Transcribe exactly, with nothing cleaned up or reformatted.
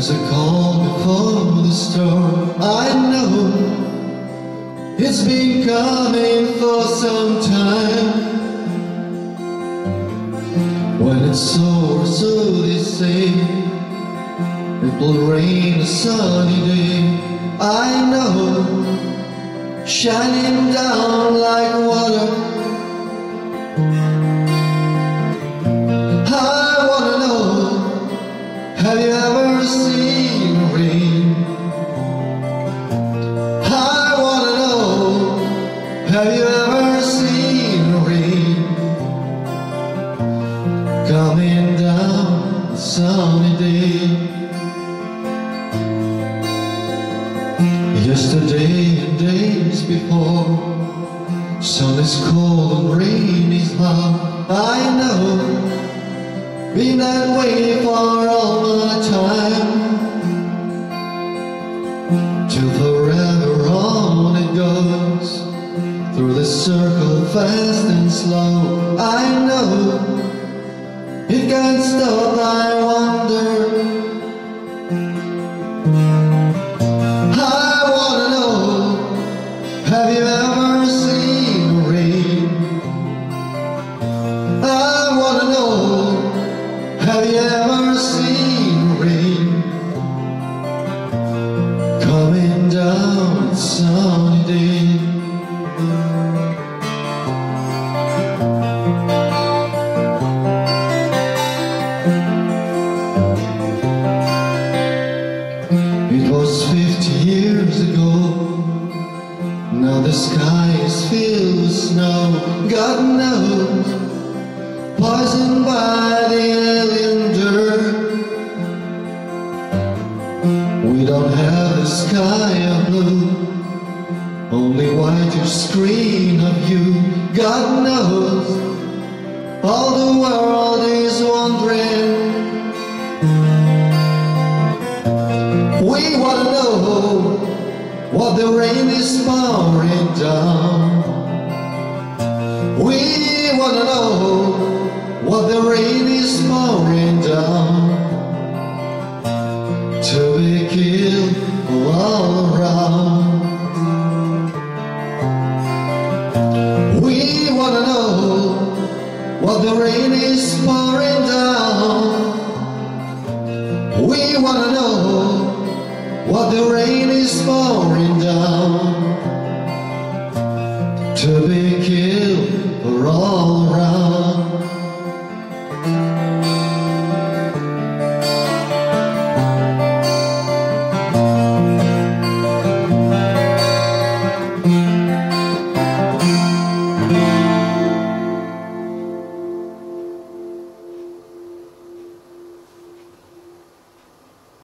There's a calm before the storm, I know it's been coming for some time. When it's over, so they say, it will rain a sunny day. I know, shining down like water. Have you ever seen rain? I wanna know. Have you ever seen rain coming down a sunny day? Yesterday and days before, sun is cold and rain is hot. I know. Been that way for all my time. Till forever on it goes, through the circle fast and slow. I know it can't stop, I wonder. I wanna know, have you ever seen rain? I wanna know. Have you ever seen rain coming down a sunny day? It was fifty years ago. Now the sky is filled with snow. God knows, poisoned by the alien dirt. We don't have a sky of blue, only whiter screen of you. God knows all the world is wondering. We want to know what the rain is pouring down. We want to know what the rain is pouring down, to be killed all around. We wanna know what the rain is pouring down. We wanna know what the rain is pouring down, to be killed all around.